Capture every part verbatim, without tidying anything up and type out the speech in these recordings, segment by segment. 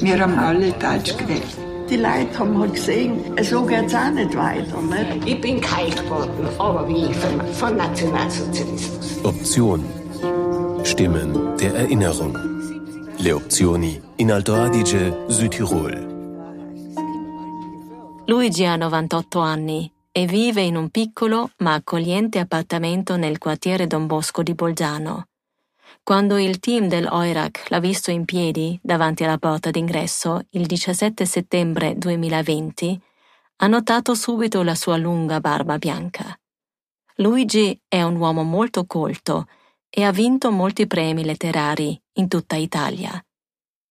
Wir haben alle Deutsch gewählt. Die Leute haben halt gesehen, so geht's auch nicht weiter. Nicht? Ich bin kalt geworden, aber wie ich von, von Nationalsozialismus. Option. Stimmen der Erinnerung. Le Opzioni in Alto Adige, Südtirol. Luigi ha novantotto anni e vive in un piccolo ma accogliente appartamento nel quartiere Don Bosco di Bolzano. Quando il team dell'Oirak l'ha visto in piedi davanti alla porta d'ingresso il diciassette settembre duemilaventi, ha notato subito la sua lunga barba bianca. Luigi è un uomo molto colto e ha vinto molti premi letterari in tutta Italia.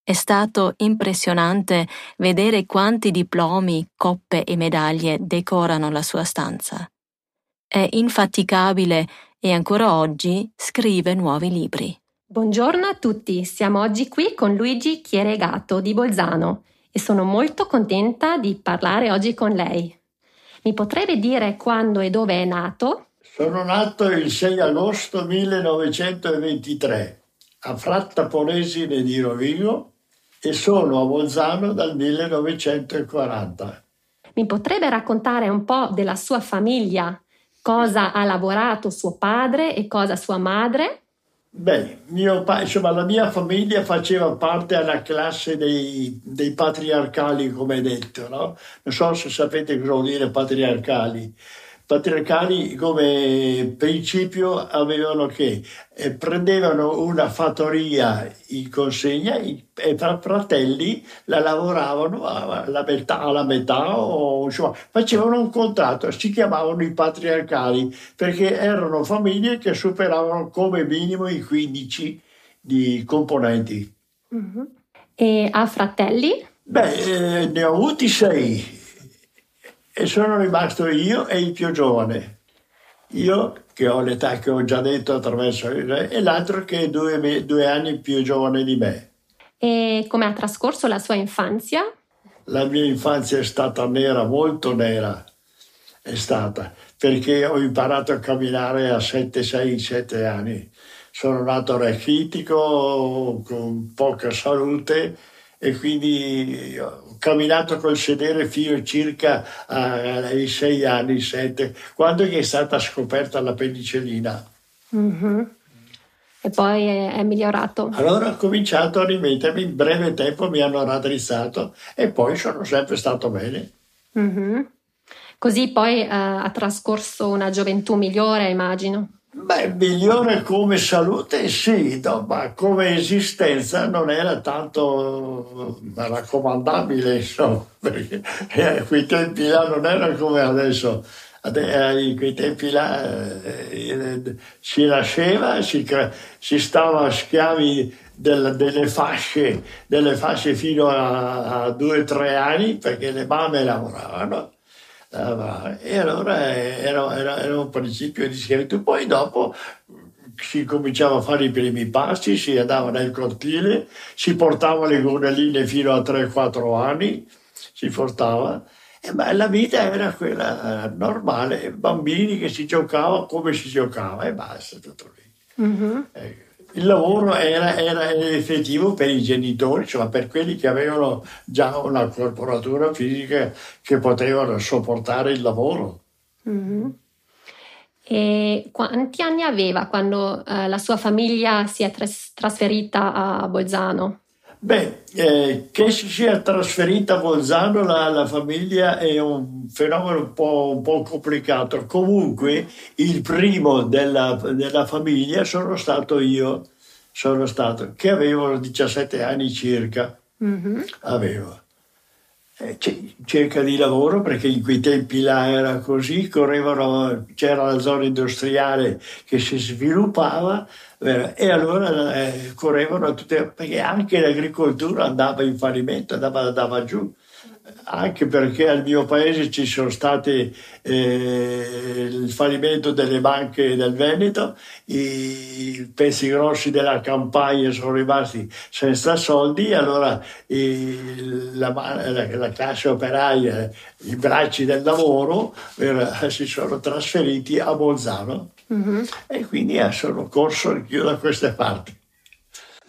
È stato impressionante vedere quanti diplomi, coppe e medaglie decorano la sua stanza. È infaticabile e ancora oggi scrive nuovi libri. Buongiorno a tutti, siamo oggi qui con Luigi Chieregato di Bolzano e sono molto contenta di parlare oggi con lei. Mi potrebbe dire quando e dove è nato? Sono nato il sei agosto millenovecentoventitré a Fratta Polesine di Rovigo e sono a Bolzano dal millenovecentoquaranta. Mi potrebbe raccontare un po' della sua famiglia? Cosa ha lavorato suo padre e cosa sua madre? Beh, mio pa- insomma, la mia famiglia faceva parte della classe dei, dei patriarcali, come detto, no? Non so se sapete cosa vuol dire patriarcali. Patriarcali come principio avevano che eh, prendevano una fattoria in consegna e tra fratelli la lavoravano alla metà, alla metà o insomma facevano un contratto, si chiamavano i patriarcali perché erano famiglie che superavano come minimo i quindici di componenti. Mm-hmm. E ha fratelli? Beh, eh, ne ho avuti sei. E sono rimasto io e il più giovane. Io, che ho l'età che ho già detto attraverso... E l'altro che è due, due anni più giovane di me. E come ha trascorso la sua infanzia? La mia infanzia è stata nera, molto nera. È stata. Perché ho imparato a camminare a sette, sei, sette anni. Sono nato rachitico, con poca salute... E quindi ho camminato col sedere fino circa ai sei anni, sette, quando è stata scoperta la penicillina. Mm-hmm. E poi è, è migliorato. Allora ho cominciato a rimettermi, in breve tempo mi hanno raddrizzato e poi sono sempre stato bene. Mm-hmm. Così poi eh, ha trascorso una gioventù migliore, immagino. Beh, migliore come salute sì, no, ma come esistenza non era tanto raccomandabile, insomma, perché a quei tempi là non era come adesso. In quei tempi là eh, si nasceva, si, si stava schiavi del, delle fasce, delle fasce fino a, a due o tre anni perché le mamme lavoravano. E allora era, era, era un principio di schiavitù. Poi dopo si cominciava a fare i primi passi, si andava nel cortile, si portava le gonaline fino a tre quattro anni, si portava. E beh, la vita era quella normale, bambini che si giocava come si giocava e basta, tutto lì. Mm-hmm. Ecco. Il lavoro era, era effettivo per i genitori, cioè per quelli che avevano già una corporatura fisica che potevano sopportare il lavoro. Mm-hmm. E quanti anni aveva quando eh, la sua famiglia si è tras- trasferita a Bolzano? Beh, eh, che si sia trasferita a Bolzano la, la famiglia è un fenomeno un po', un po' complicato. Comunque, il primo della, della famiglia sono stato io, sono stato, che avevo diciassette anni circa. Mm-hmm. Avevo. Eh, c- cerca di lavoro, perché in quei tempi là era così, correvano, c'era la zona industriale che si sviluppava, e allora eh, correvano tutte, perché anche l'agricoltura andava in fallimento, andava, andava giù, anche perché al mio paese ci sono stati eh, il fallimento delle banche del Veneto, i pezzi grossi della Campania sono rimasti senza soldi, allora il, la, la, la classe operaia, i bracci del lavoro eh, si sono trasferiti a Bolzano. Mm-hmm. E quindi sono corso anch'io da queste parti.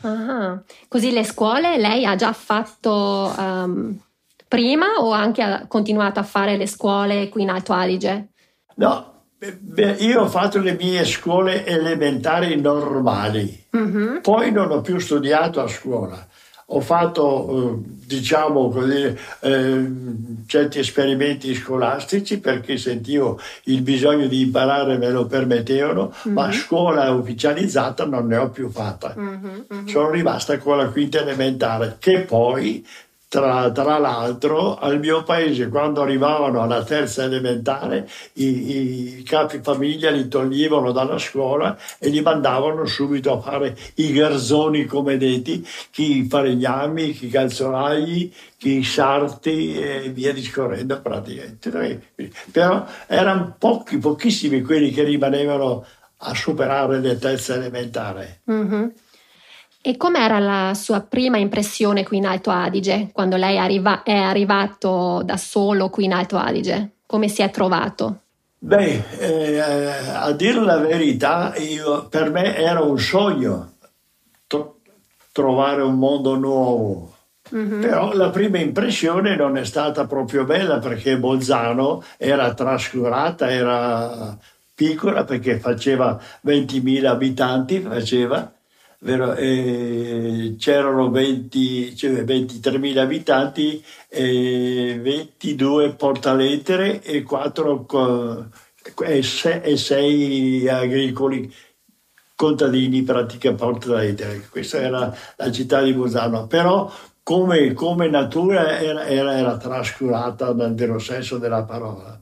Ah, così le scuole lei ha già fatto um, prima o anche ha continuato a fare le scuole qui in Alto Adige? No, io ho fatto le mie scuole elementari normali, mm-hmm. poi non ho più studiato a scuola. Ho fatto, diciamo così, eh, certi esperimenti scolastici perché sentivo il bisogno di imparare, me lo permettevano, mm-hmm. ma scuola ufficializzata non ne ho più fatta. Mm-hmm. Sono rimasta con la quinta elementare, che poi, tra, tra l'altro, al mio paese, quando arrivavano alla terza elementare, i, i capi famiglia li toglievano dalla scuola e li mandavano subito a fare i garzoni, come detti, chi falegnami, chi calzolai, chi sarti e via discorrendo praticamente. Però erano pochi, pochissimi quelli che rimanevano a superare la terza elementare. Mm-hmm. E com'era la sua prima impressione qui in Alto Adige, quando lei arriva- è arrivato da solo qui in Alto Adige? Come si è trovato? Beh, eh, a dire la verità, io, per me era un sogno tro- trovare un mondo nuovo. Mm-hmm. Però la prima impressione non è stata proprio bella, perché Bolzano era trascurata, era piccola, perché faceva ventimila abitanti, faceva... Vero, eh, c'erano venti, cioè ventitremila abitanti, eh, ventidue portalettere e quattro co- e sei, e sei agricoli contadini, pratica portalettere. Questa era la città di Bolzano, però come, come natura era, era, era trascurata nel vero senso della parola,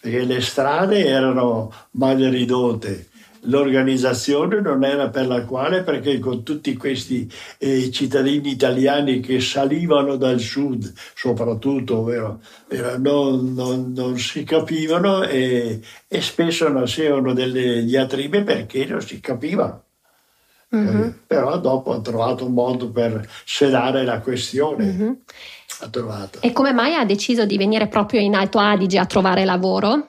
perché le strade erano mal ridotte. L'organizzazione non era per la quale, perché con tutti questi eh, cittadini italiani che salivano dal sud, soprattutto, vero, vero, non, non, non si capivano e, e spesso nascevano delle diatribe perché non si capivano. Mm-hmm. Eh, però dopo ha trovato un modo per sedare la questione. Mm-hmm. Ha trovato. E come mai ha deciso di venire proprio in Alto Adige a trovare lavoro?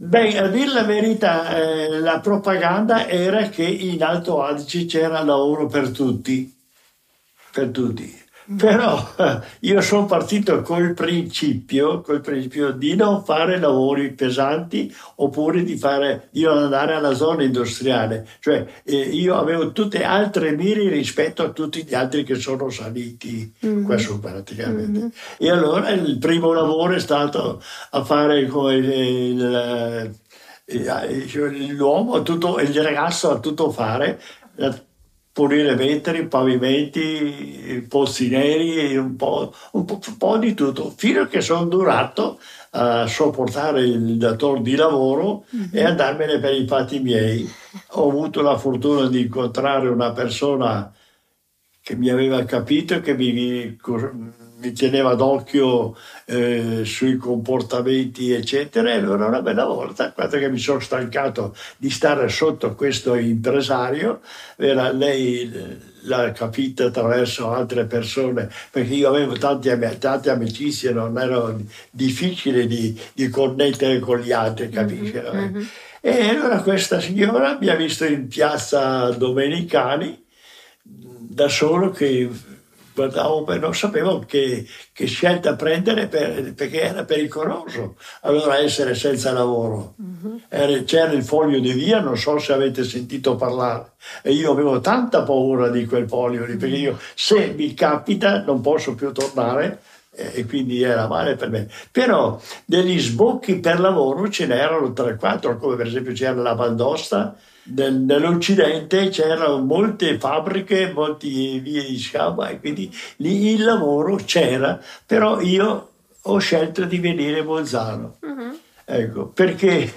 Beh, a dire la verità, eh, la propaganda era che in Alto Adige c'era lavoro per tutti, per tutti. Mm-hmm. Però eh, io sono partito col principio, col principio di non fare lavori pesanti oppure di, fare, di non andare alla zona industriale. Cioè eh, io avevo tutte altre mire rispetto a tutti gli altri che sono saliti mm-hmm. qua su praticamente. Mm-hmm. E allora il primo lavoro è stato a fare come il... il, il l'uomo, tutto, il ragazzo a tutto fare, pulire vetri, pavimenti, pozzi neri, un po', un po', un po' di tutto, fino a che sono durato a sopportare il datore di lavoro mm-hmm. e andarmene per i fatti miei. Ho avuto la fortuna di incontrare una persona che mi aveva capito e che mi, mi teneva d'occhio eh, sui comportamenti, eccetera. E allora una bella volta, quando che mi sono stancato di stare sotto questo impresario, era lei l'ha capita attraverso altre persone, perché io avevo tante, tante amicizie, non era difficile di, di connettere con gli altri, capisci? Mm-hmm. E allora questa signora mi ha visto in piazza Domenicani, da solo, che guardavo, non sapevo che, che scelta prendere per, perché era pericoloso allora essere senza lavoro. Mm-hmm. era, c'era il foglio di via, non so se avete sentito parlare, e io avevo tanta paura di quel foglio lì, perché io se mi capita non posso più tornare, e quindi era male per me. Però degli sbocchi per lavoro ce n'erano tre quattro, come per esempio c'era la Valdosta. Nell'Occidente c'erano molte fabbriche, molte vie di scavo, e quindi lì il lavoro c'era, però io ho scelto di venire a Bolzano. Uh-huh. Ecco, perché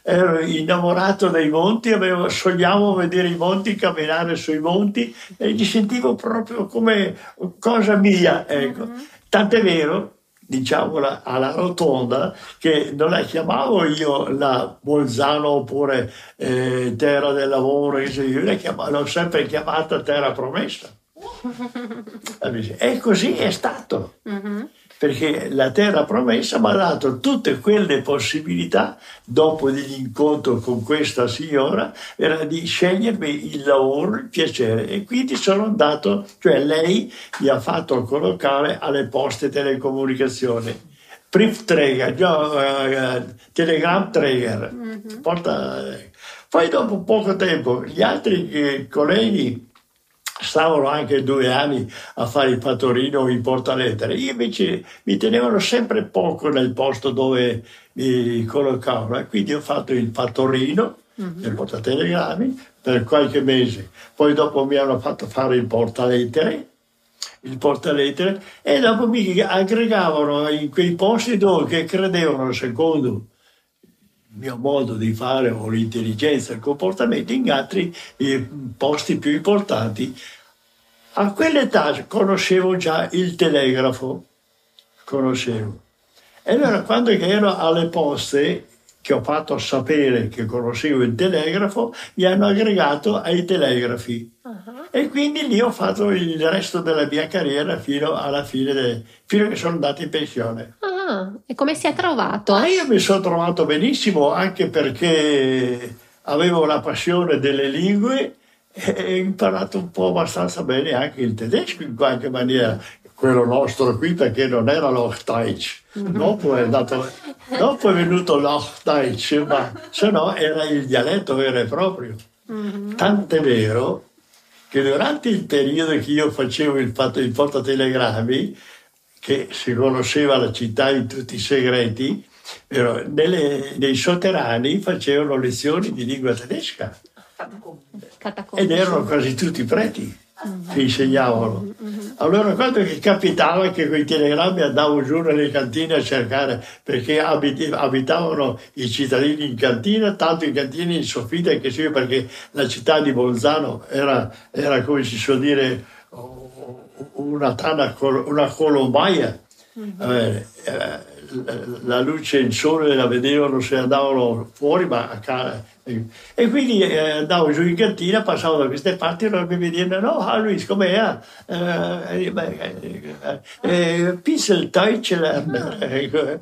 ero innamorato dei monti, avevo, sognavo vedere i monti, camminare sui monti, e li sentivo proprio come cosa mia. Ecco. Uh-huh. Tant'è vero, diciamo alla rotonda, che non la chiamavo io la Bolzano oppure eh, terra del lavoro, io la chiamavo, l'ho sempre chiamata terra promessa. E così è stato, uh-huh. perché la terra promessa mi ha dato tutte quelle possibilità, dopo l'incontro con questa signora, era di scegliermi il lavoro, il piacere, e quindi sono andato, cioè lei mi ha fatto collocare alle Poste Telecomunicazioni. Briefträger, ja, äh, Telegramträger, mm-hmm. porta. Poi dopo poco tempo gli altri eh, colleghi stavano anche due anni a fare il fattorino o il portalettere, io invece mi tenevano sempre poco nel posto dove mi collocavano, quindi ho fatto il fattorino, mm-hmm. il portatelegrami per qualche mese, poi dopo mi hanno fatto fare il portalettere, il portalettere, e dopo mi aggregavano in quei posti dove che credevano, secondo il mio modo di fare o l'intelligenza e il comportamento, in altri eh, posti più importanti. A quell'età conoscevo già il telegrafo, conoscevo. E allora quando ero alle poste, che ho fatto sapere che conoscevo il telegrafo, mi hanno aggregato ai telegrafi. Uh-huh. E quindi lì ho fatto il resto della mia carriera fino alla fine, de... fino che sono andato in pensione. Ah, e come si è trovato? Ah, io mi sono trovato benissimo, anche perché avevo la passione delle lingue e ho imparato un po' abbastanza bene anche il tedesco in qualche maniera. Quello nostro qui, perché non era l'Hochdeutsch, dopo è, andato, dopo è venuto l'Hochdeutsch, ma se no era il dialetto vero e proprio. Mm-hmm. Tant'è vero che durante il periodo che io facevo il, il portatelegrami, che si conosceva la città in tutti i segreti, ero, nelle, nei sotterranei facevano lezioni di lingua tedesca. Catacombe. Ed erano quasi tutti preti. Che insegnavano. Allora quando che capitava che quei telegrammi andavo giù nelle cantine a cercare, perché abit- abitavano i cittadini in cantina, tanto in cantina in soffitta che sì, perché la città di Bolzano era, era come si suol dire una tana, una colombaia. Eh, eh, la luce, il sole la vedevano se andavano fuori, ma a casa. E quindi eh, andavo giù in cantina, passavo da queste parti e loro mi dicevano: no, ah, Luis, com'è? Eh, eh, eh, Pissel, Teutschland. E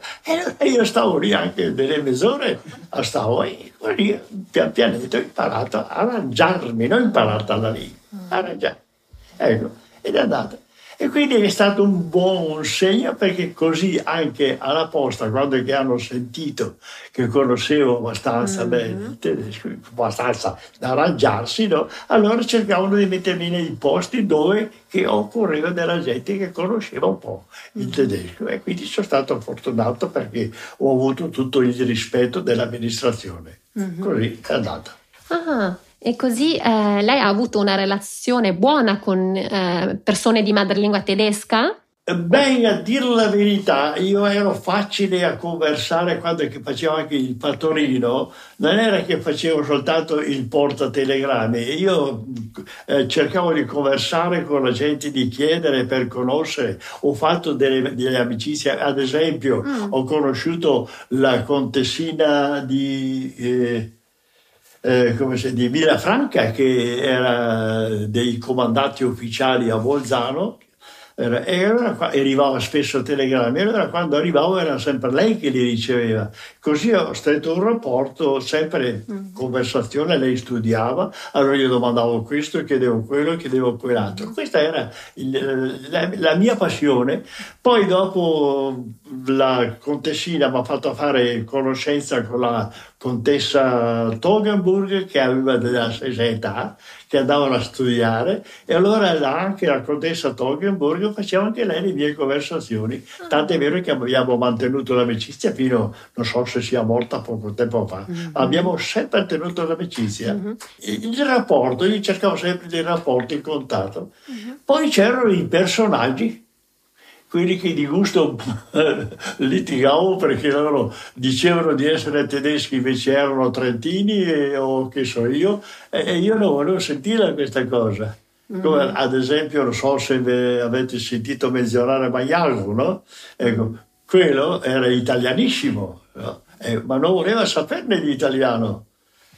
eh, io stavo lì anche delle mezz'ore, stavo lì, pian pianetto ho imparato a arrangiarmi, non ho imparato alla lingua, arrangiarmi. Ecco, ed è andata. E quindi è stato un buon segno, perché così anche alla posta, quando che hanno sentito che conoscevo abbastanza mm-hmm. bene il tedesco, abbastanza da arrangiarsi, no? Allora cercavano di mettermi nei posti dove che occorreva della gente che conosceva un po' il tedesco. E quindi sono stato fortunato perché ho avuto tutto il rispetto dell'amministrazione. Mm-hmm. Così è andata. Ah. E così eh, lei ha avuto una relazione buona con eh, persone di madrelingua tedesca? Beh, a dir la verità, io ero facile a conversare quando che facevo anche il fattorino, non era che facevo soltanto il portatelegrami, io eh, cercavo di conversare con la gente, di chiedere per conoscere, ho fatto delle, delle amicizie, ad esempio mm. ho conosciuto la contessina di... Eh, Eh, come si dice, di Villafranca, che era dei comandanti ufficiali a Bolzano, era, era, arrivava spesso telegrammi, allora quando arrivavo era sempre lei che li riceveva. Così ho stretto un rapporto, sempre mm. conversazione, lei studiava, allora io domandavo questo, chiedevo quello, chiedevo quell'altro. Questa era il, la, la mia passione. Poi dopo la contessina mi ha fatto fare conoscenza con la Contessa Toggenburg, che aveva della stessa età, che andavano a studiare, e allora là anche la Contessa Toggenburg faceva anche lei le mie conversazioni, tant'è vero che abbiamo mantenuto l'amicizia fino, non so se sia morta poco tempo fa, mm-hmm. abbiamo sempre tenuto l'amicizia, mm-hmm. il rapporto, io cercavo sempre dei rapporti, il contatto, mm-hmm. poi c'erano i personaggi, quelli che di gusto litigavo perché loro dicevano di essere tedeschi, invece erano trentini e, o che so io, e io non volevo sentire questa cosa. Come, mm-hmm. ad esempio, non so se avete sentito menzionare Maialgo, no? Ecco, quello era italianissimo, no? Eh, ma non voleva saperne di italiano.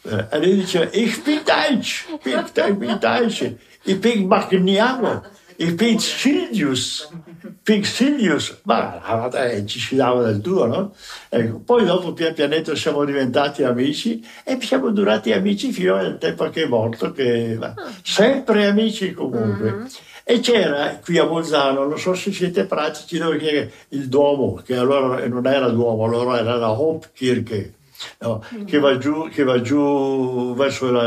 Eh, e lui diceva, ich bin Deutsch, ich bin Deutsch, ich bin Magniano. E Petzilius, Petzilius, ma eh, ci sfidava del duo, no? Ecco. Poi dopo pian pianetto siamo diventati amici e siamo durati amici fino al tempo che è morto, che, ma, sempre amici comunque. Mm-hmm. E c'era qui a Bolzano, non so se siete pratici, dove il Duomo, che allora non era Duomo, allora era la Hopkirche, no? Mm-hmm. che, va giù, che va giù verso la,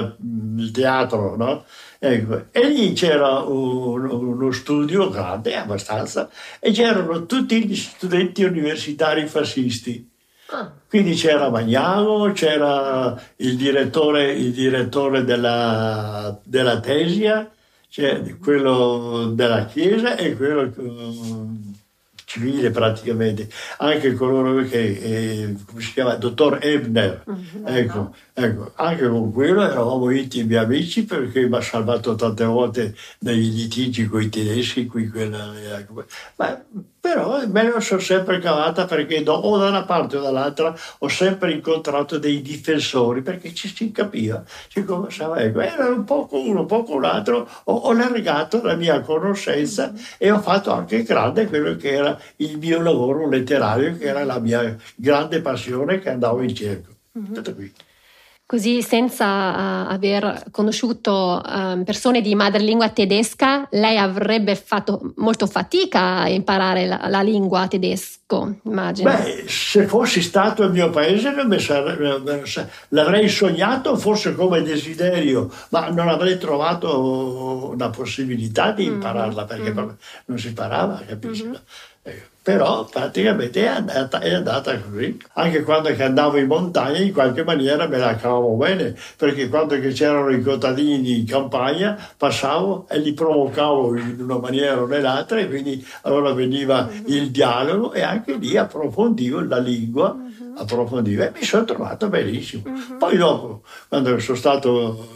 il teatro, no? Ecco. E lì c'era un, uno studio grande abbastanza e c'erano tutti gli studenti universitari fascisti. Ah. Quindi c'era Magnago, c'era il direttore, il direttore della, della Tesia, cioè quello della Chiesa e quello um, civile praticamente, anche coloro che, eh, come si chiama, dottor Ebner, mm-hmm. ecco, ecco, anche con quello eravamo intimi amici perché mi ha salvato tante volte dai litigi con i tedeschi, qui, quella, ecco. Ma, però me ne sono sempre cavata perché do, o da una parte o dall'altra ho sempre incontrato dei difensori perché ci si capiva, si conosceva, ecco, era un po' uno, un po' con l'altro, ho, ho allargato la mia conoscenza e ho fatto anche grande quello che era il mio lavoro letterario, che era la mia grande passione che andavo in cerco. Mm-hmm. Tutto qui. Così, senza uh, aver conosciuto uh, persone di madrelingua tedesca, lei avrebbe fatto molto fatica a imparare la, la lingua tedesco, immagino. Beh, se fossi stato il mio paese l'avrei sognato, forse come desiderio, ma non avrei trovato una possibilità di impararla, perché mm-hmm. non si imparava, capisci? Mm-hmm. Però praticamente è andata, è andata così. Anche quando che andavo in montagna in qualche maniera me la cavavo bene, perché quando che c'erano i contadini in campagna passavo e li provocavo in una maniera o nell'altra, e quindi allora veniva il dialogo e anche lì approfondivo la lingua, approfondivo e mi sono trovato benissimo. Poi dopo, quando sono stato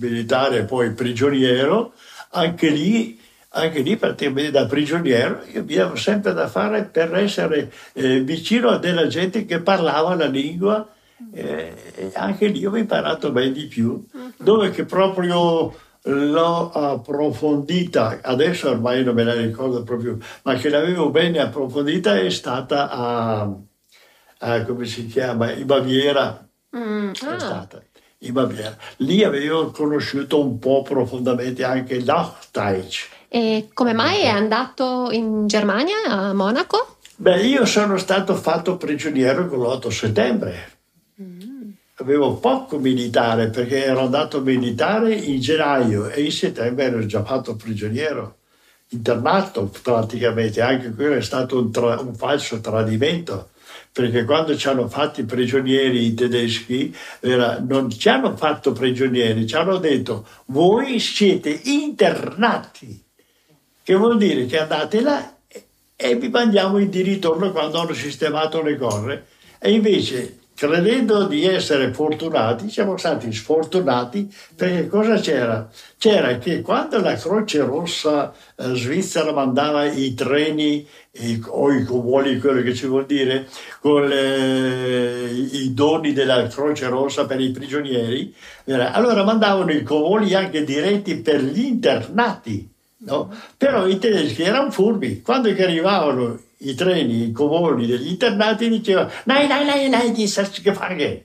militare e poi prigioniero, anche lì Anche lì praticamente da prigioniero io mi davo sempre da fare per essere eh, vicino a della gente che parlava la lingua, eh, e anche lì ho imparato ben di più, dove che proprio l'ho approfondita, adesso ormai non me la ricordo proprio, ma che l'avevo bene approfondita è stata a, a come si chiama, in Baviera, mm, ah. è stata. in Baviera. Lì avevo conosciuto un po' profondamente anche il Hochdeutsch. E come mai è andato in Germania, a Monaco? Beh, io sono stato fatto prigioniero con l'otto settembre. Mm. Avevo poco militare perché ero andato militare in gennaio e in settembre ero già fatto prigioniero, internato praticamente. Anche quello è stato un, tra- un falso tradimento. Perché quando ci hanno fatti prigionieri i tedeschi, era, non ci hanno fatto prigionieri, ci hanno detto voi siete internati, che vuol dire che andate là e vi mandiamo di ritorno quando hanno sistemato le cose. E invece, credendo di essere fortunati, siamo stati sfortunati, perché cosa c'era? C'era che quando la Croce Rossa eh, svizzera mandava i treni I, o i convogli, quello che ci vuol dire, con le, i doni della Croce Rossa per i prigionieri, allora mandavano i convogli anche diretti per gli internati, no? Però i tedeschi erano furbi, quando che arrivavano i treni, i convogli degli internati, dicevano nein, nein, nein, nein, die sind gefangen,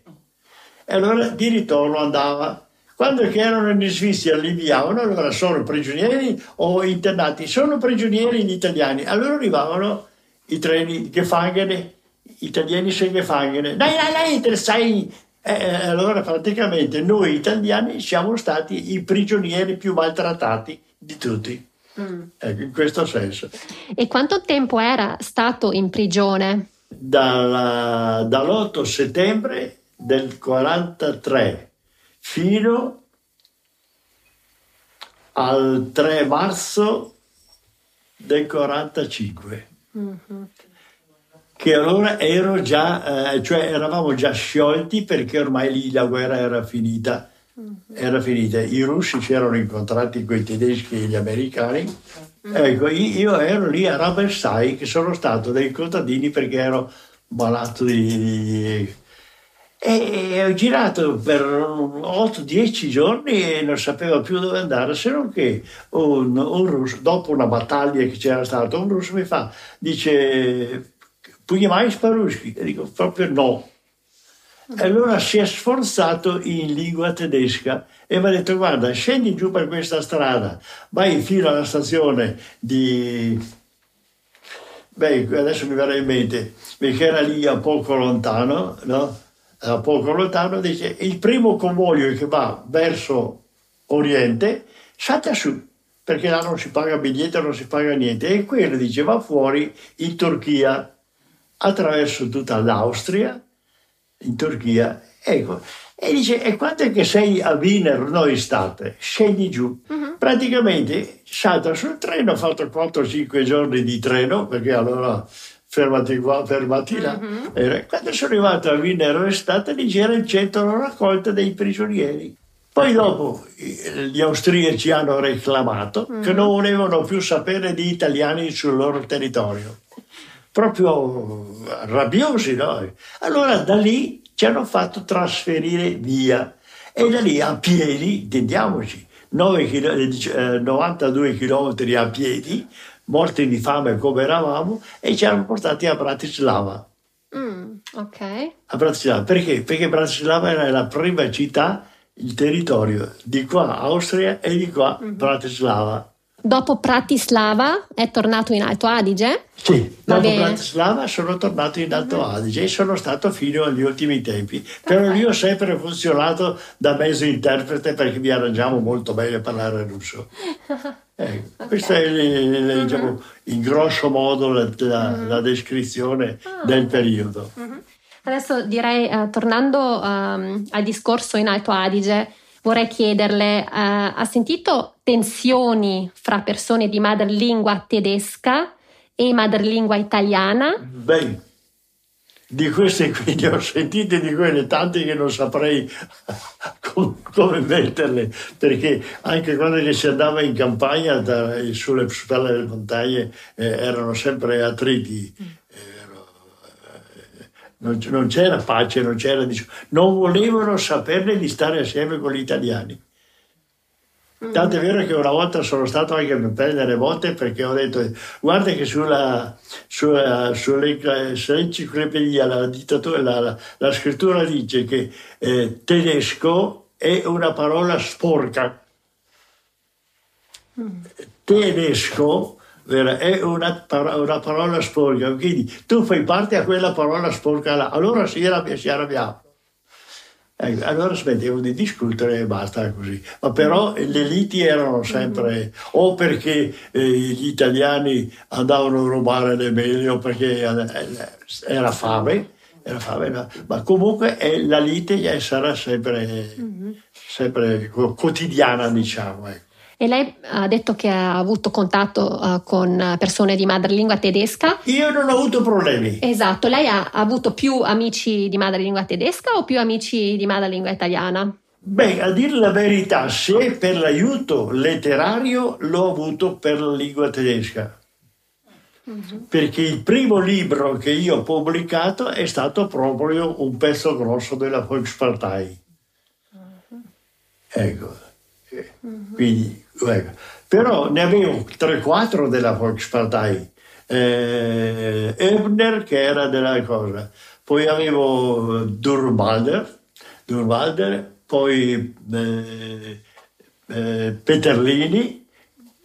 e allora di ritorno andava. Quando che erano in Svizzera arrivavano, allora sono prigionieri o internati, sono prigionieri gli italiani, allora arrivavano i treni Gefangene, italiani sono Gefangene, dai dai dai, sai, eh, allora praticamente noi italiani siamo stati i prigionieri più maltrattati di tutti, mm. ecco, in questo senso. E quanto tempo era stato in prigione? Dalla, dall'otto settembre del quarantatré. Fino al tre marzo del quarantacinque, mm-hmm. che allora ero già, eh, cioè eravamo già sciolti perché ormai lì la guerra era finita, mm-hmm. era finita. I russi si erano incontrati con i tedeschi e gli americani. Mm-hmm. Ecco, io ero lì a Rapperswil, che sono stato dei contadini perché ero malato di. E ho girato per otto dieci giorni e non sapevo più dove andare, se non che un, un russo, dopo una battaglia che c'era stata, un russo mi fa, dice, «Pugliamais paruschi?» E dico, «Proprio no». E allora si è sforzato in lingua tedesca e mi ha detto, «Guarda, scendi giù per questa strada, vai fino alla stazione di...» Beh, adesso mi verrà in mente, perché era lì a poco lontano, no? A poco lontano, dice, il primo convoglio che va verso Oriente salta su, perché là non si paga biglietto, non si paga niente. E quello, dice, va fuori in Turchia, attraverso tutta l'Austria, in Turchia, ecco. E dice, e quanto è che sei a Wiener, no, in estate? Scendi giù. Uh-huh. Praticamente salta sul treno, ho fatto quattro cinque giorni di treno, perché allora fermati qua, fermati là. Uh-huh. E quando sono arrivato a Wiener in estate, lì c'era il centro raccolta dei prigionieri. Poi dopo gli austriaci hanno reclamato uh-huh. che non volevano più sapere di italiani sul loro territorio. Proprio rabbiosi, no? Allora da lì ci hanno fatto trasferire via e da lì a piedi, intendiamoci, novantadue chilometri a piedi, morti di fame come eravamo, e ci hanno portati a Bratislava. Mm, ok. A Bratislava, perché? Perché Bratislava era la prima città, il territorio, di qua Austria e di qua mm. Bratislava. Dopo Bratislava è tornato in Alto Adige? Sì, dopo Bratislava sono tornato in Alto Adige e sono stato fino agli ultimi tempi. Però io ho sempre funzionato da mezzo interprete perché mi arrangiamo molto bene a parlare russo. Ecco, okay. Questa è mm-hmm. diciamo, in grosso modo la, la, mm-hmm. la descrizione ah. del periodo. Mm-hmm. Adesso direi, eh, tornando um, al discorso in Alto Adige, vorrei chiederle, uh, ha sentito tensioni fra persone di madrelingua tedesca e madrelingua italiana? Beh, di queste qui ne ho sentite, di quelle tante che non saprei com- come metterle, perché anche quando si andava in campagna da, sulle, sulle montagne eh, erano sempre attriti. Non c'era pace, non c'era, non volevano saperne di stare assieme con gli italiani. Tanto è vero che una volta sono stato anche per prendere botte perché ho detto, guarda che sulla, sulla, sull'enciclopedia la, la, la, la scrittura dice che eh, tedesco è una parola sporca. Mm. Tedesco è una, par- una parola sporca, quindi tu fai parte a quella parola sporca là, allora si arrabbia, si arrabbiava. Ecco, allora smettevo di discutere e basta così. Ma però le liti erano sempre mm-hmm. o perché eh, gli italiani andavano a rubare le mele o perché eh, era fame, era fame ma, ma comunque è, la lite sarà sempre, mm-hmm. sempre quotidiana, diciamo, ecco. E lei ha detto che ha avuto contatto uh, con persone di madrelingua tedesca. Io non ho avuto problemi. Esatto, lei ha, ha avuto più amici di madrelingua tedesca o più amici di madrelingua italiana? Beh, a dire la verità, se per l'aiuto letterario l'ho avuto per la lingua tedesca. Mm-hmm. Perché il primo libro che io ho pubblicato è stato proprio un pezzo grosso della Volkspartei. Mm-hmm. Ecco. Mm-hmm. Quindi, ecco. Però ne avevo tre quattro della Volkspartei, eh, Ebner che era della cosa, poi avevo Durmalder, Durmalder poi eh, eh, Peterlini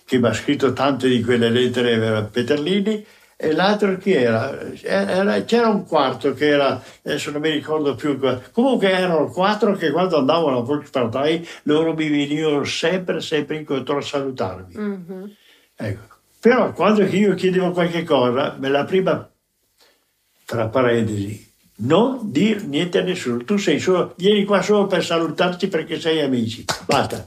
che mi ha scritto tante di quelle lettere, era Peterlini, e l'altro chi era? Era c'era un quarto che era, adesso non mi ricordo più, comunque erano quattro che quando andavo alla Volkspartei loro mi venivano sempre sempre incontro a salutarmi. Mm-hmm. Ecco. Però quando io chiedevo qualche cosa, la prima, tra parentesi, non dir niente a nessuno, tu sei solo, vieni qua solo per salutarti perché sei amici, basta.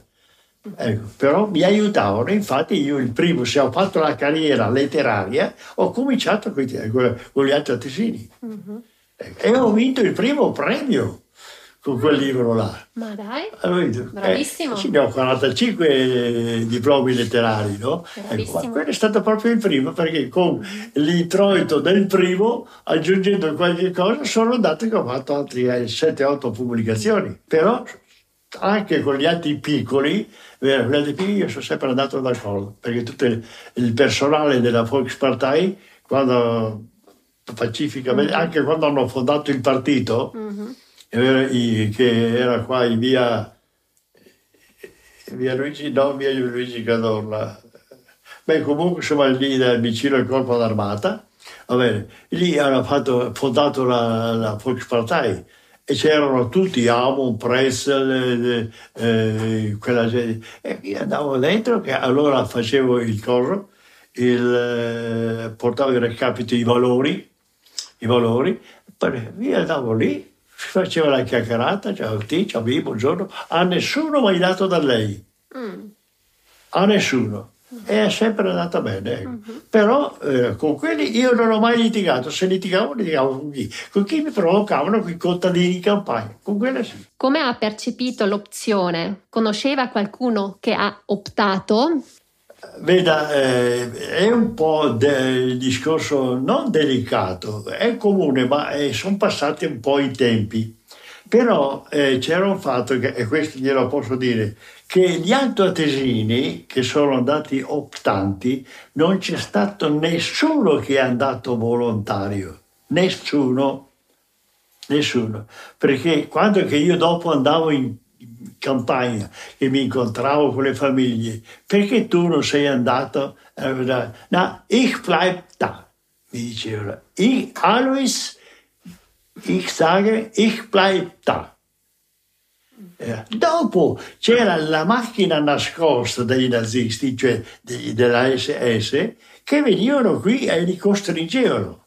Ecco, però mi aiutavano, infatti io il primo, se ho fatto la carriera letteraria, ho cominciato con, con gli altri tesini. Mm-hmm. Ecco, e ho vinto il primo premio con quel libro là. Ma dai, allora, bravissimo. Eh, sì, ne ho quarantacinque diplomi letterari, no? Ecco, quello è stato proprio il primo, perché con l'introito del primo, aggiungendo qualche cosa, sono andato che ho fatto altre eh, sette otto pubblicazioni. Però anche con gli atti piccoli, vero, gli atti piccoli io sono sempre andato d'accordo, perché tutto il, il personale della Volkspartei, quando pacificamente, mm-hmm. anche quando hanno fondato il partito, mm-hmm. che era qua in via, via Luigi, no, via Luigi Cadorna. Beh, comunque insomma lì vicino al corpo d'armata, va bene, lì hanno fatto, fondato la, la Volkspartei e c'erano tutti, Amon, Pressel, eh, quella gente, e io andavo dentro, che allora facevo il corso, il, portavo il recapito, i valori, i valori, io andavo lì, faceva la chiacchierata, ciao ti, ciao vi, buongiorno, a nessuno mai dato da lei, mm. a nessuno, mm. e è sempre andata bene. Mm-hmm. Però eh, con quelli io non ho mai litigato, se litigavo litigavo con chi? Con chi mi provocavano, con i contadini in campagna, con quelle sì. Come ha percepito l'opzione? Conosceva qualcuno che ha optato? Veda, eh, è un po' del discorso non delicato, è comune, ma eh, sono passati un po' i tempi. Però eh, c'era un fatto, che, e questo glielo posso dire, che gli altoatesini che sono andati optanti, non c'è stato nessuno che è andato volontario, nessuno, nessuno. Perché quando che io dopo andavo in campagna e mi incontravo con le famiglie, perché tu non sei andato? No, ich bleib da, mi dicevano. Ich, Alois, ich sage, ich bleib da. Eh, dopo c'era la macchina nascosta dei nazisti, cioè de, della esse esse, che venivano qui e li costringevano.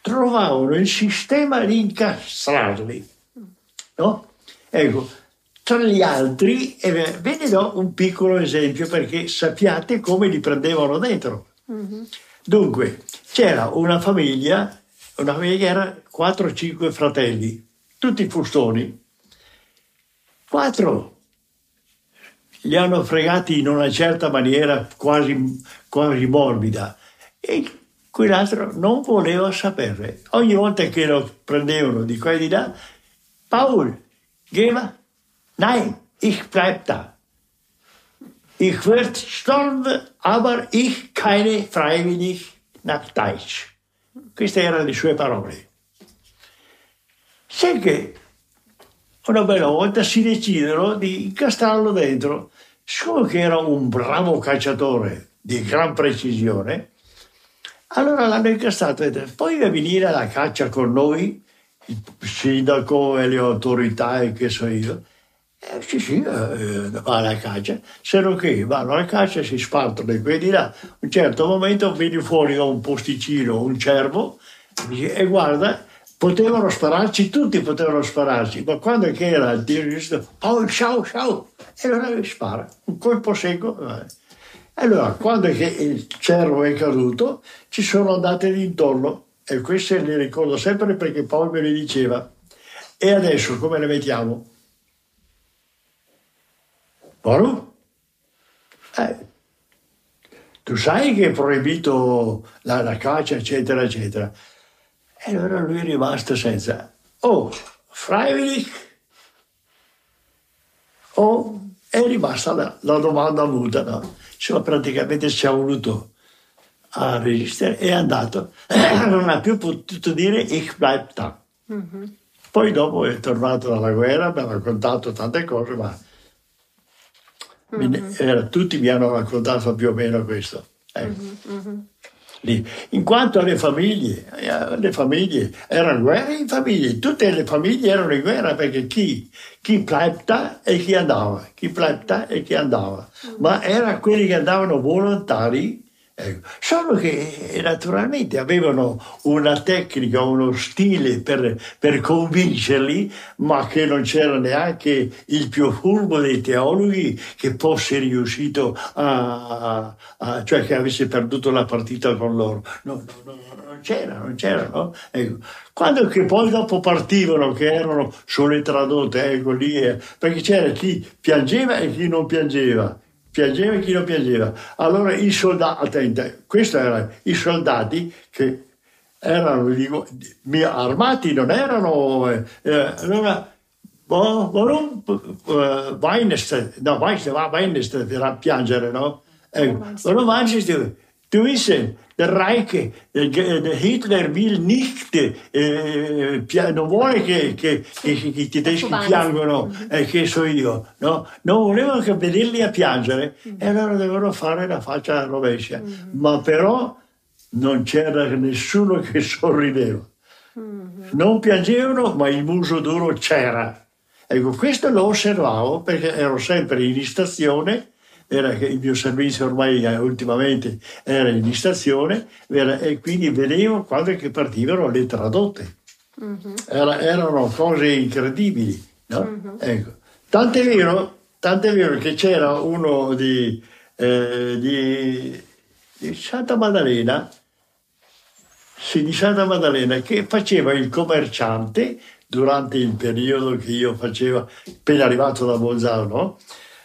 Trovavano il sistema di incastrarli, no? Ecco, tra gli altri, eh, ve ne do un piccolo esempio perché sappiate come li prendevano dentro. Mm-hmm. Dunque, c'era una famiglia, una famiglia che era quattro o cinque fratelli, tutti fustoni. Quattro li hanno fregati in una certa maniera quasi, quasi morbida e quell'altro non voleva sapere. Ogni volta che lo prendevano di qua e di là, Paul, Geva, nein, ich bleib da. Ich werde storm, aber ich keine freiwillig nach Deutsch. Queste erano le sue parole. Sai che una bella volta si decisero di incastrarlo dentro. Solo che era un bravo calciatore di gran precisione, allora l'hanno incastrato e detto, poi vai a venire alla caccia con noi? Il sindaco e le autorità e che so io, eh, sì sì, eh, va alla caccia, se non che vanno alla caccia, si spartono e quindi là, a un certo momento vieni fuori da un posticino un cervo e guarda, potevano spararci, tutti potevano spararci, ma quando che era il tiro, oh ciao ciao, e allora mi spara, un colpo secco. Allora quando che il cervo è caduto ci sono andate d'intorno. E questo le ricordo sempre perché Paolo me le diceva. E adesso come le mettiamo? Paolo? Eh, tu sai che è proibito la, la caccia, eccetera, eccetera. E allora lui è rimasto senza. O freiwillig, o è rimasta la, la domanda muta. No? Cioè, praticamente ci ha voluto a resistere, è andato, non ha più potuto dire ich bleib da. Mm-hmm. Poi dopo è tornato dalla guerra, mi ha raccontato tante cose, ma mm-hmm. era, tutti mi hanno raccontato più o meno questo. Ecco. Mm-hmm. Lì. In quanto alle famiglie, le famiglie erano guerre in famiglia, tutte le famiglie erano in guerra perché chi, chi bleib da e chi andava, chi bleib da e chi andava, mm-hmm. ma erano quelli che andavano volontari Solo che naturalmente avevano una tecnica, uno stile per, per convincerli, ma che non c'era neanche il più furbo dei teologhi che fosse riuscito a, a cioè che avesse perduto la partita con loro. No, no, no, non c'era, non c'era, no? Ecco. Quando che poi dopo partivano, che erano sole tradotte, ecco lì, eh, perché c'era chi piangeva e chi non piangeva. Piangeva chi non piangeva. Allora i soldati, attenta, questo era, i soldati che erano dico, armati, non erano... Eh, allora, oh, warum, uh, weinest, no, weinest, weinest era piangere, no? Eh, warum weinest du? Du wissen, der Reich, der Hitler will nicht, eh, non vuole che, che, che, che i tedeschi piangono, eh, che so io, no? Non volevano che vederli a piangere, mm-hmm. E allora devono fare la faccia rovescia. Mm-hmm. Ma però non c'era nessuno che sorrideva. Mm-hmm. Non piangevano, ma il muso duro c'era. Ecco, questo lo osservavo perché ero sempre in stazione. Era che il mio servizio ormai ultimamente era in stazione, era, e quindi vedevo quando che partivano le tradotte. Mm-hmm. Era, erano cose incredibili, no? Mm-hmm. Ecco. Tant'è vero, tant'è vero che c'era uno di, eh, di, di Santa Maddalena, sì, di Santa Maddalena, che faceva il commerciante durante il periodo che io facevo, appena arrivato da Bolzano.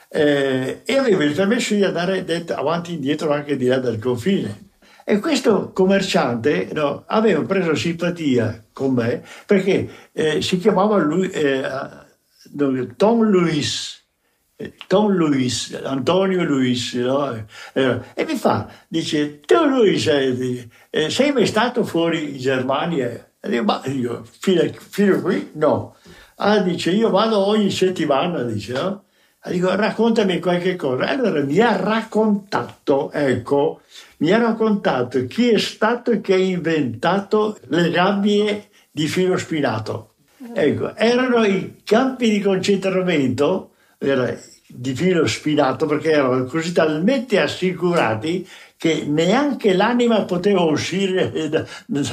Eh, e aveva il permesso di andare avanti e indietro anche di là dal confine, e questo commerciante, no, aveva preso simpatia con me perché eh, si chiamava lui, eh, Don Luis, Don Luis, Antonio Luis, no? eh, e mi fa, dice, tu Luis sei, sei mai stato fuori in Germania? E dico, ma io fino, a, fino a qui no. Ah, dice, io vado ogni settimana, dice, no? Dico, raccontami qualche cosa. Allora mi ha raccontato, ecco, mi ha raccontato chi è stato che ha inventato le gabbie di filo spinato. Ecco, erano i campi di concentramento era, di filo spinato, perché erano così talmente assicurati che neanche l'anima poteva uscire. Da,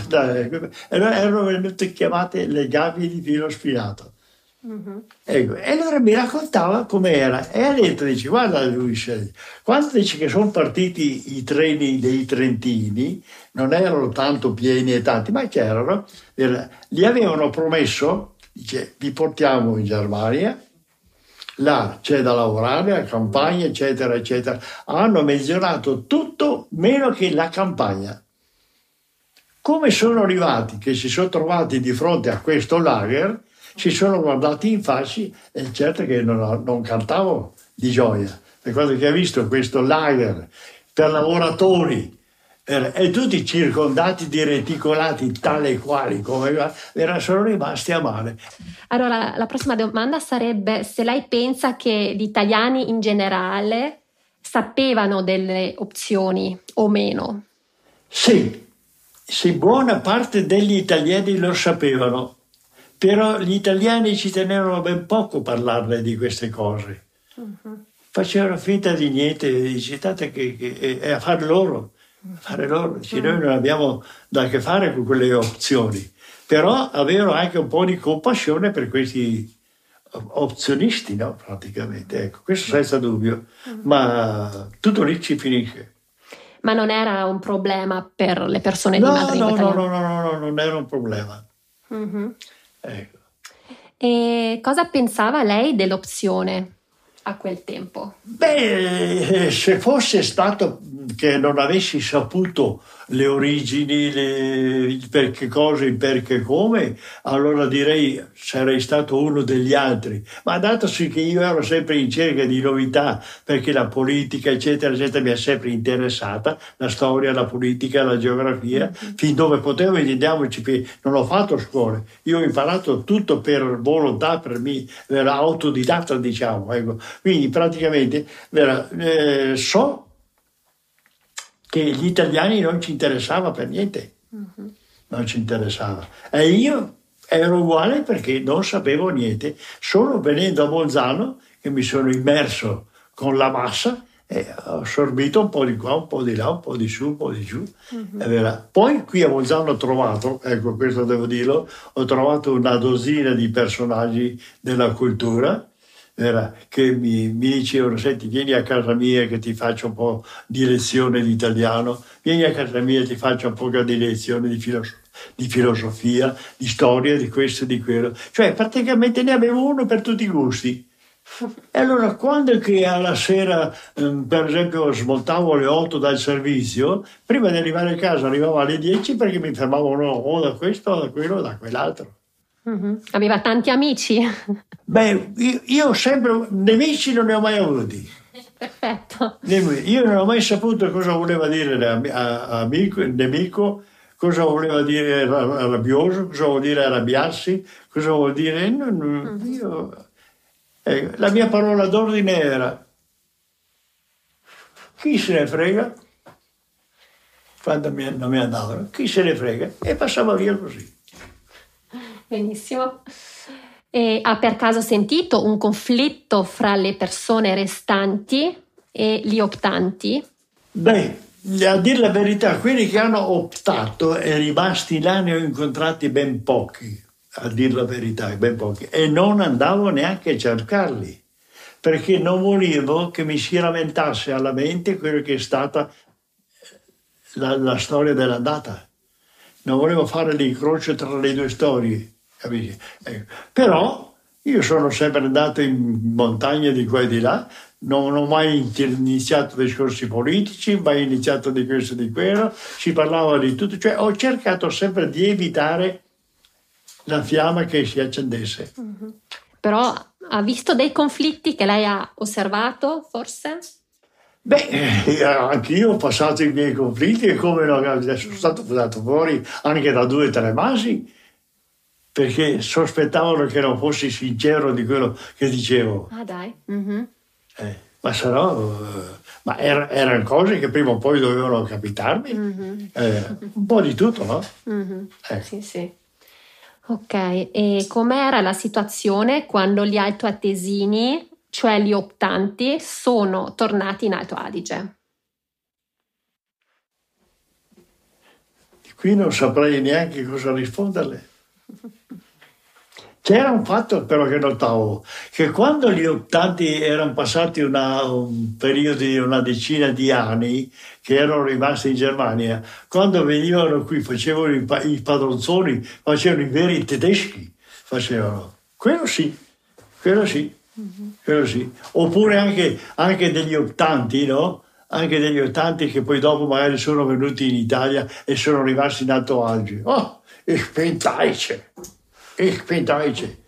da, ecco, erano veramente chiamate le gabbie di filo spinato. Mm-hmm. Ecco, e allora mi raccontava com'era, e ha detto, dice, guarda Luisa, quando dice che sono partiti i treni dei trentini, non erano tanto pieni e tanti, ma c'erano, era, gli avevano promesso, dice, vi portiamo in Germania, là c'è da lavorare, la campagna, eccetera, eccetera. Hanno menzionato tutto meno che la campagna. Come sono arrivati, che si sono trovati di fronte a questo lager, si sono guardati in faccia e certo che non, non cantavo di gioia. Per quanto che ha visto questo lager per lavoratori per, e tutti circondati di reticolati tale e quali come era, sono rimasti a male. Allora la prossima domanda sarebbe se lei pensa che gli italiani in generale sapevano delle opzioni o meno. Sì, sì, buona parte degli italiani lo sapevano. Però gli italiani ci tenevano ben poco a parlarne di queste cose. Uh-huh. Facevano finta di niente, dice, tanto che, che è a far loro, a fare loro. Dice, noi non abbiamo da che fare con quelle opzioni. Però avevano anche un po' di compassione per questi opzionisti, no? Praticamente, ecco, questo senza dubbio. Uh-huh. Ma tutto lì ci finisce. Ma non era un problema per le persone no, di madrelingua italiana? No, no, no, no, no, non era un problema. Uh-huh. Ecco. E cosa pensava lei dell'opzione a quel tempo? Beh, se fosse stato che non avessi saputo le origini, le, per che cosa, il perché, come, allora direi sarei stato uno degli altri. Ma datosi che io ero sempre in cerca di novità, perché la politica, eccetera, eccetera, mi è sempre interessata, la storia, la politica, la geografia, mm-hmm. Fin dove potevo, intendiamoci, che non ho fatto scuole. Io ho imparato tutto per volontà, per me, per autodidatta, diciamo. Ecco. Quindi praticamente vera, eh, so che gli italiani non ci interessava per niente, uh-huh. Non ci interessava. E io ero uguale perché non sapevo niente, solo venendo a Bolzano che mi sono immerso con la massa, e ho assorbito un po' di qua, un po' di là, un po' di su, un po' di giù. Mm-hmm. Poi qui a Bolzano ho trovato, ecco questo devo dirlo, ho trovato una dozzina di personaggi della cultura era, che mi, mi dicevano, senti, vieni a casa mia che ti faccio un po' di lezione di italiano, vieni a casa mia e ti faccio un po' di lezione di filosofia. di filosofia, di storia, di questo e di quello. Cioè praticamente ne avevo uno per tutti i gusti. E allora quando che alla sera, ehm, per esempio, smontavo alle otto dal servizio, prima di arrivare a casa arrivavo alle dieci perché mi fermavano o da questo, o da quello, o da quell'altro. Mm-hmm. Aveva tanti amici. Beh, io, io sempre, nemici non ne ho mai avuti. Perfetto. Io non ho mai saputo cosa voleva dire am- amico, nemico, cosa voleva dire rabbioso, cosa vuol dire arrabbiarsi, cosa vuol dire... Io... La mia parola d'ordine era chi se ne frega, quando mi, non mi andavano, chi se ne frega, e passava via così. Benissimo. E ha per caso sentito un conflitto fra le persone restanti e gli optanti? Beh, a dire la verità, quelli che hanno optato e rimasti là ne ho incontrati ben pochi, a dire la verità, ben pochi, e non andavo neanche a cercarli, perché non volevo che mi si lamentasse alla mente quello che è stata la, la storia dell'andata. Non volevo fare l'incrocio tra le due storie, capisci? Ecco. Però io sono sempre andato in montagna di qua e di là, non ho mai iniziato discorsi politici, mai iniziato di questo e di quello, si parlava di tutto, cioè ho cercato sempre di evitare la fiamma che si accendesse. Mm-hmm. Però ha visto dei conflitti che lei ha osservato, forse? Beh, anche io ho passato i miei conflitti e come no, sono stato buttato fuori anche da due o tre masi, perché sospettavano che non fossi sincero di quello che dicevo. Ah dai, mm-hmm. Eh, ma se no, ma er- erano cose che prima o poi dovevano capitarmi, mm-hmm. eh, un po' di tutto, no? Mm-hmm. Eh. Sì, sì. Ok, e com'era la situazione quando gli altoatesini, cioè gli optanti, sono tornati in Alto Adige? Qui non saprei neanche cosa risponderle. C'era un fatto però che notavo, che quando gli optanti erano passati una, un periodo di una decina di anni, che erano rimasti in Germania, quando venivano qui facevano i, i padronzoni, facevano i veri tedeschi, facevano, quello sì, quello sì, quello sì. Oppure anche, anche degli optanti, no? Anche degli optanti che poi dopo magari sono venuti in Italia e sono rimasti in Alto Adige. Oh, ich bin Deutsche! Ich bin Deutsche.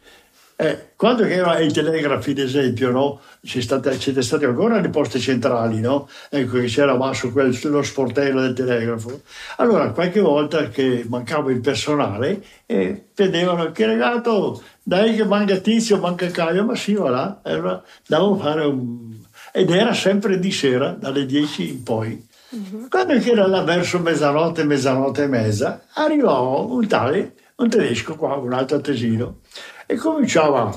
Eh, quando che era i telegrafi, ad esempio, no? C'è state, c'è state ancora le poste centrali, no? Ecco che c'era basso quel, lo sportello del telegrafo. Allora, qualche volta che mancava il personale, eh, vedevano che ragazzo, dai che manca Tizio, manca Caio, ma sì, va là. Allora, andavo a fare un... Ed era sempre di sera, dalle dieci in poi. Mm-hmm. Quando che era là verso mezzanotte, mezzanotte e mezza, arrivò un tale... un tedesco qua, un altro tesino, e cominciava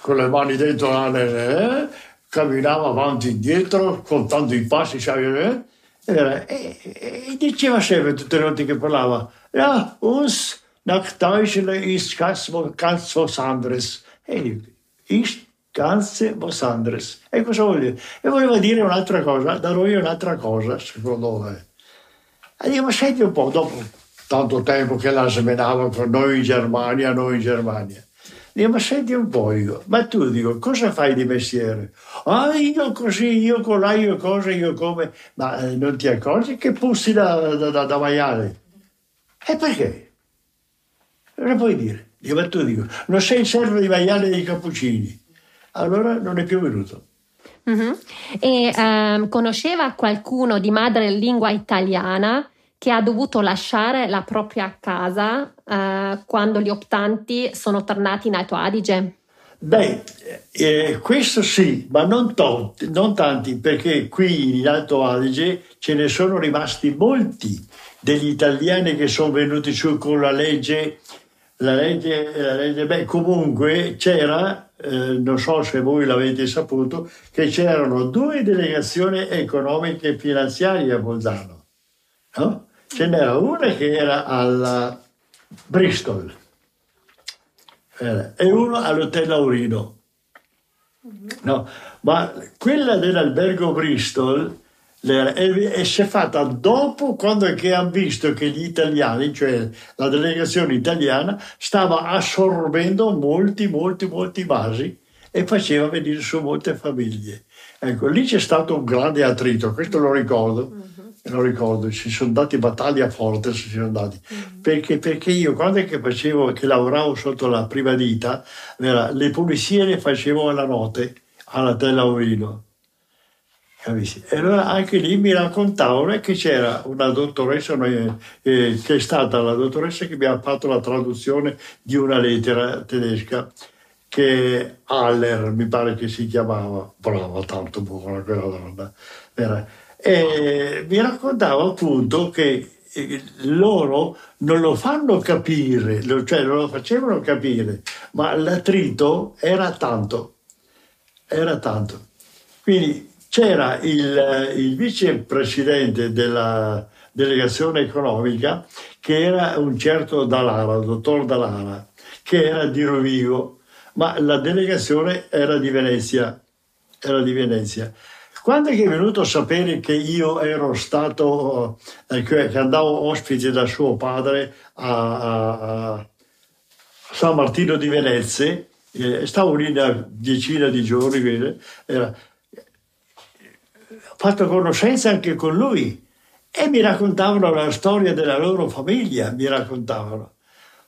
con le mani dentro la, camminava avanti e indietro contando i passi, e, e, e diceva sempre tutte le volte che parlava, ja, uns nach Deutschland ist ganz, ganz was anderes, e ist ganz was anderes, e cosa vuol dire? E voleva dire un'altra cosa, da noi è un'altra cosa, secondo me. E dico, ma senti un po', dopo tanto tempo che la smenava con noi in Germania, noi in Germania. Dico, ma senti un po', io, ma tu, dico, cosa fai di mestiere? Ah, io così, io con là, io cosa, io come... Ma eh, non ti accorgi che puzzi da, da, da, da maiale? E perché? Cosa puoi dire? Dico, ma tu, dico, non sei il servo di maiale dei Cappuccini. Allora non è più venuto. Mm-hmm. E ehm, conosceva qualcuno di madrelingua italiana che ha dovuto lasciare la propria casa eh, quando gli optanti sono tornati in Alto Adige? Beh, eh, questo sì, ma non, to- non tanti, perché qui in Alto Adige ce ne sono rimasti molti degli italiani che sono venuti su con la legge, la legge, la legge beh, comunque c'era eh, non so se voi l'avete saputo, che c'erano due delegazioni economiche e finanziarie a Bolzano. No? Ce n'era una che era alla Bristol era, e una all'hotel Aurino. No? Ma quella dell'albergo Bristol e si è fatta dopo, quando che hanno visto che gli italiani, cioè la delegazione italiana, stava assorbendo molti, molti, molti vasi e faceva venire su molte famiglie. Ecco, lì c'è stato un grande attrito, questo lo ricordo, lo ricordo, ci sono dati battaglia forte, ci sono dati. Perché, perché io, quando che facevo, che lavoravo sotto la prima ditta, era, le pulizie le facevo alla notte, alla Tella Aurino. E allora anche lì mi raccontavano che c'era una dottoressa, eh, che è stata la dottoressa che mi ha fatto la traduzione di una lettera tedesca, che Haller mi pare che si chiamava, brava, tanto buona quella donna, era. E mi raccontava appunto che loro non lo fanno capire, cioè non lo facevano capire, ma l'attrito era tanto, era tanto. Quindi c'era il, il vicepresidente della delegazione economica, che era un certo Dallara, il dottor Dallara, che era di Rovigo, ma la delegazione era di Venezia. Era di Venezia. Quando è venuto a sapere che io ero stato, eh, che andavo ospite da suo padre a, a, a San Martino di Venezia, eh, stavo lì una decina di giorni, quindi, era, fatto conoscenza anche con lui e mi raccontavano la storia della loro famiglia, mi raccontavano.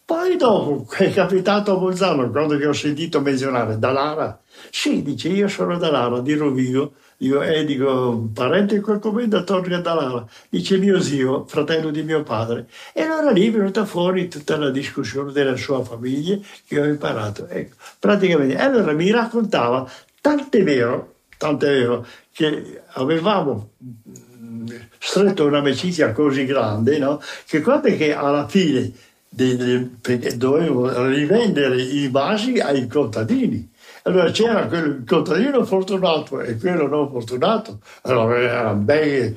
Poi dopo è capitato a Bolzano, quando che ho sentito menzionare Dallara, sì, dice, io sono Dallara di Rovigo, dico, e eh, dico, parente col commendatore Dallara, dice mio zio, fratello di mio padre. E allora lì è venuta fuori tutta la discussione della sua famiglia che ho imparato. Ecco, praticamente, e allora mi raccontava, tant'è vero, tant'è vero, che avevamo stretto un'amicizia così grande, no? Che quando che alla fine de, de, dovevo rivendere i vasi ai contadini, allora c'era quel contadino fortunato e quello non fortunato, allora erano ben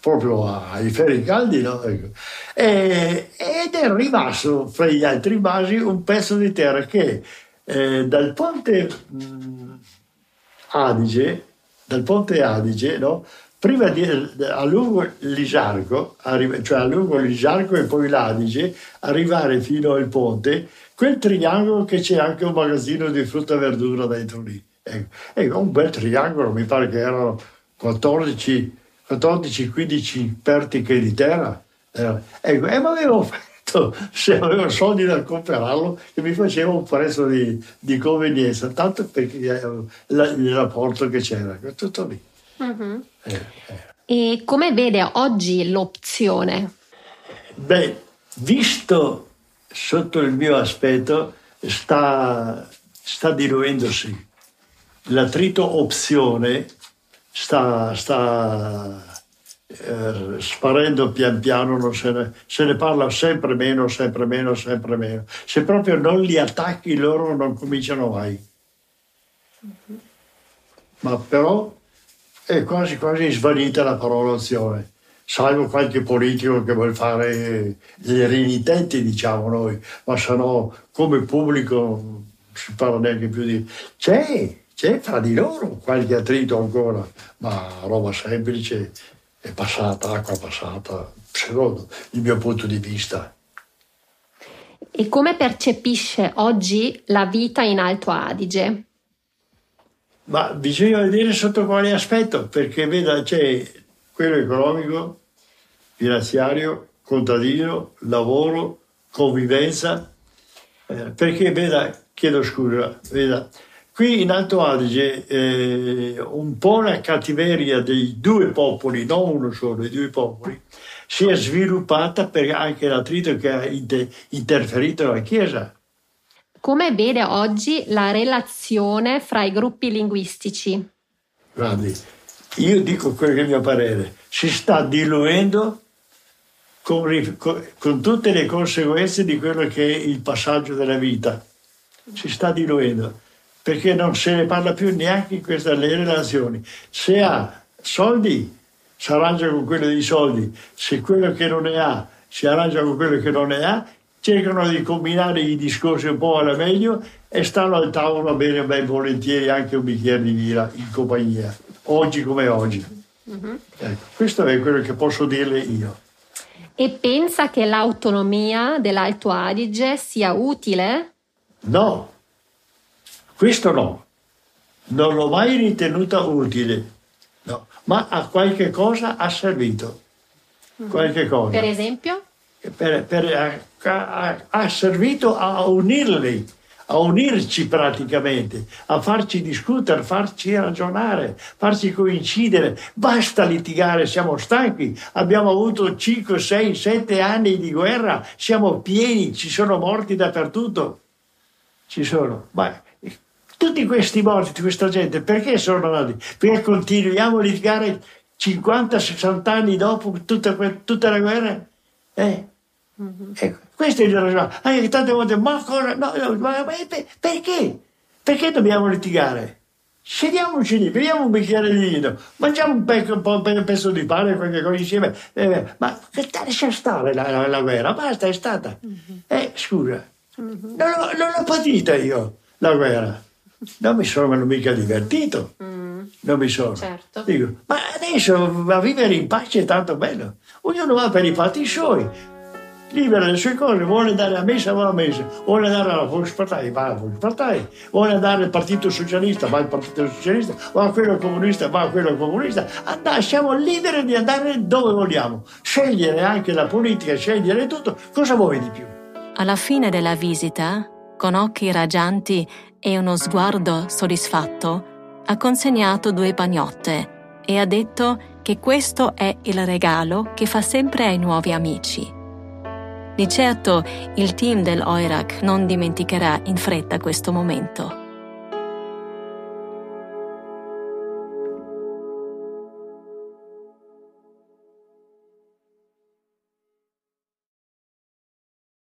proprio ai ferri caldi, no? Ecco. E, ed è rimasto fra gli altri vasi un pezzo di terra che eh, dal ponte mh, Adige, dal ponte Adige, no? Prima di, a lungo l'Isarco, cioè a lungo l'Isarco e poi l'Adige, arrivare fino al ponte, quel triangolo che c'è anche un magazzino di frutta e verdura dentro lì. Ecco, ecco, un bel triangolo, mi pare che erano quattordici quindici pertiche di terra. Ecco, e mi avevo fatto, se avevo soldi da comprarlo, che mi faceva un prezzo di, di convenienza, tanto perché la, il rapporto che c'era, tutto lì. Mm-hmm. Eh, eh. E come vede oggi l'opzione? Beh, visto sotto il mio aspetto, sta, sta diluendosi. L'attrito opzione sta, sta eh, sparendo pian piano, non se, ne, se ne parla sempre meno, sempre meno, sempre meno. Se proprio non li attacchi loro non cominciano mai. Mm-hmm. Ma però è quasi quasi svanita la parola opzione, salvo qualche politico che vuol fare gli renitenti, diciamo noi, ma se no come pubblico non si parla neanche più di... C'è, c'è fra di loro qualche attrito ancora, ma roba semplice, è passata, acqua passata, secondo il mio punto di vista. E come percepisce oggi la vita in Alto Adige? Ma bisogna vedere sotto quale aspetto, perché veda, c'è quello economico, finanziario, contadino, lavoro, convivenza, eh, perché veda, chiedo scusa, veda, qui in Alto Adige eh, un po' la cattiveria dei due popoli, non uno solo, i due popoli, si è sviluppata per anche l'attrito che ha inter- interferito la Chiesa. Come vede oggi la relazione fra i gruppi linguistici? Guardi, io dico quello che è il mio parere. Si sta diluendo con, con, con tutte le conseguenze di quello che è il passaggio della vita. si sta diluendo, perché non se ne parla più neanche in queste relazioni. Se ha soldi si arrangia con quello dei soldi, se quello che non ne ha si arrangia con quello che non ne ha, cercano di combinare i discorsi un po' alla meglio e stanno al tavolo bene ben volentieri anche un bicchiere di vino in compagnia, oggi come oggi. Mm-hmm. Ecco, questo è quello che posso dirle io. E pensa che l'autonomia dell'Alto Adige sia utile? No, questo no, non l'ho mai ritenuta utile, no. Ma a qualche cosa ha servito, qualche cosa. Per esempio? Per, per, ha, ha servito a unirli, a unirci praticamente, a farci discutere, farci ragionare, farci coincidere. Basta litigare, siamo stanchi, abbiamo avuto cinque, sei, sette anni di guerra, siamo pieni, ci sono morti dappertutto. Ci sono, ma tutti questi morti, questa gente, perché sono nati? Perché continuiamo a litigare cinquanta, sessanta anni dopo tutta, tutta la guerra? Eh? Mm-hmm. Ecco, questo è il ragionamento. Anche tante volte, ma, cosa, no, no, ma perché? Perché dobbiamo litigare? Sediamoci lì, beviamo un bicchiere di vino, mangiamo un, pe- un, po', un pezzo di pane, qualche cosa insieme. Eh, ma lascia stare la, la, la guerra, basta, è stata. Mm-hmm. Eh, scusa. Mm-hmm. Non, ho, non l'ho patita io la guerra, non mi sono mica divertito, mm. non mi sono. Certo. Dico, ma adesso a vivere in pace è tanto bello, ognuno va per i fatti suoi, libera le sue cose, vuole andare a messa, va a messa, vuole andare alla Volkspartei, va alla Volkspartei, vuole andare al Partito Socialista, va al Partito Socialista, va a quello comunista, va a quello comunista. Andà, siamo liberi di andare dove vogliamo, scegliere anche la politica, scegliere tutto, cosa vuoi di più? Alla fine della visita, con occhi raggianti e uno sguardo soddisfatto, ha consegnato due bagnotte e ha detto che questo è il regalo che fa sempre ai nuovi amici. Di certo, il team dell'Oirak non dimenticherà in fretta questo momento.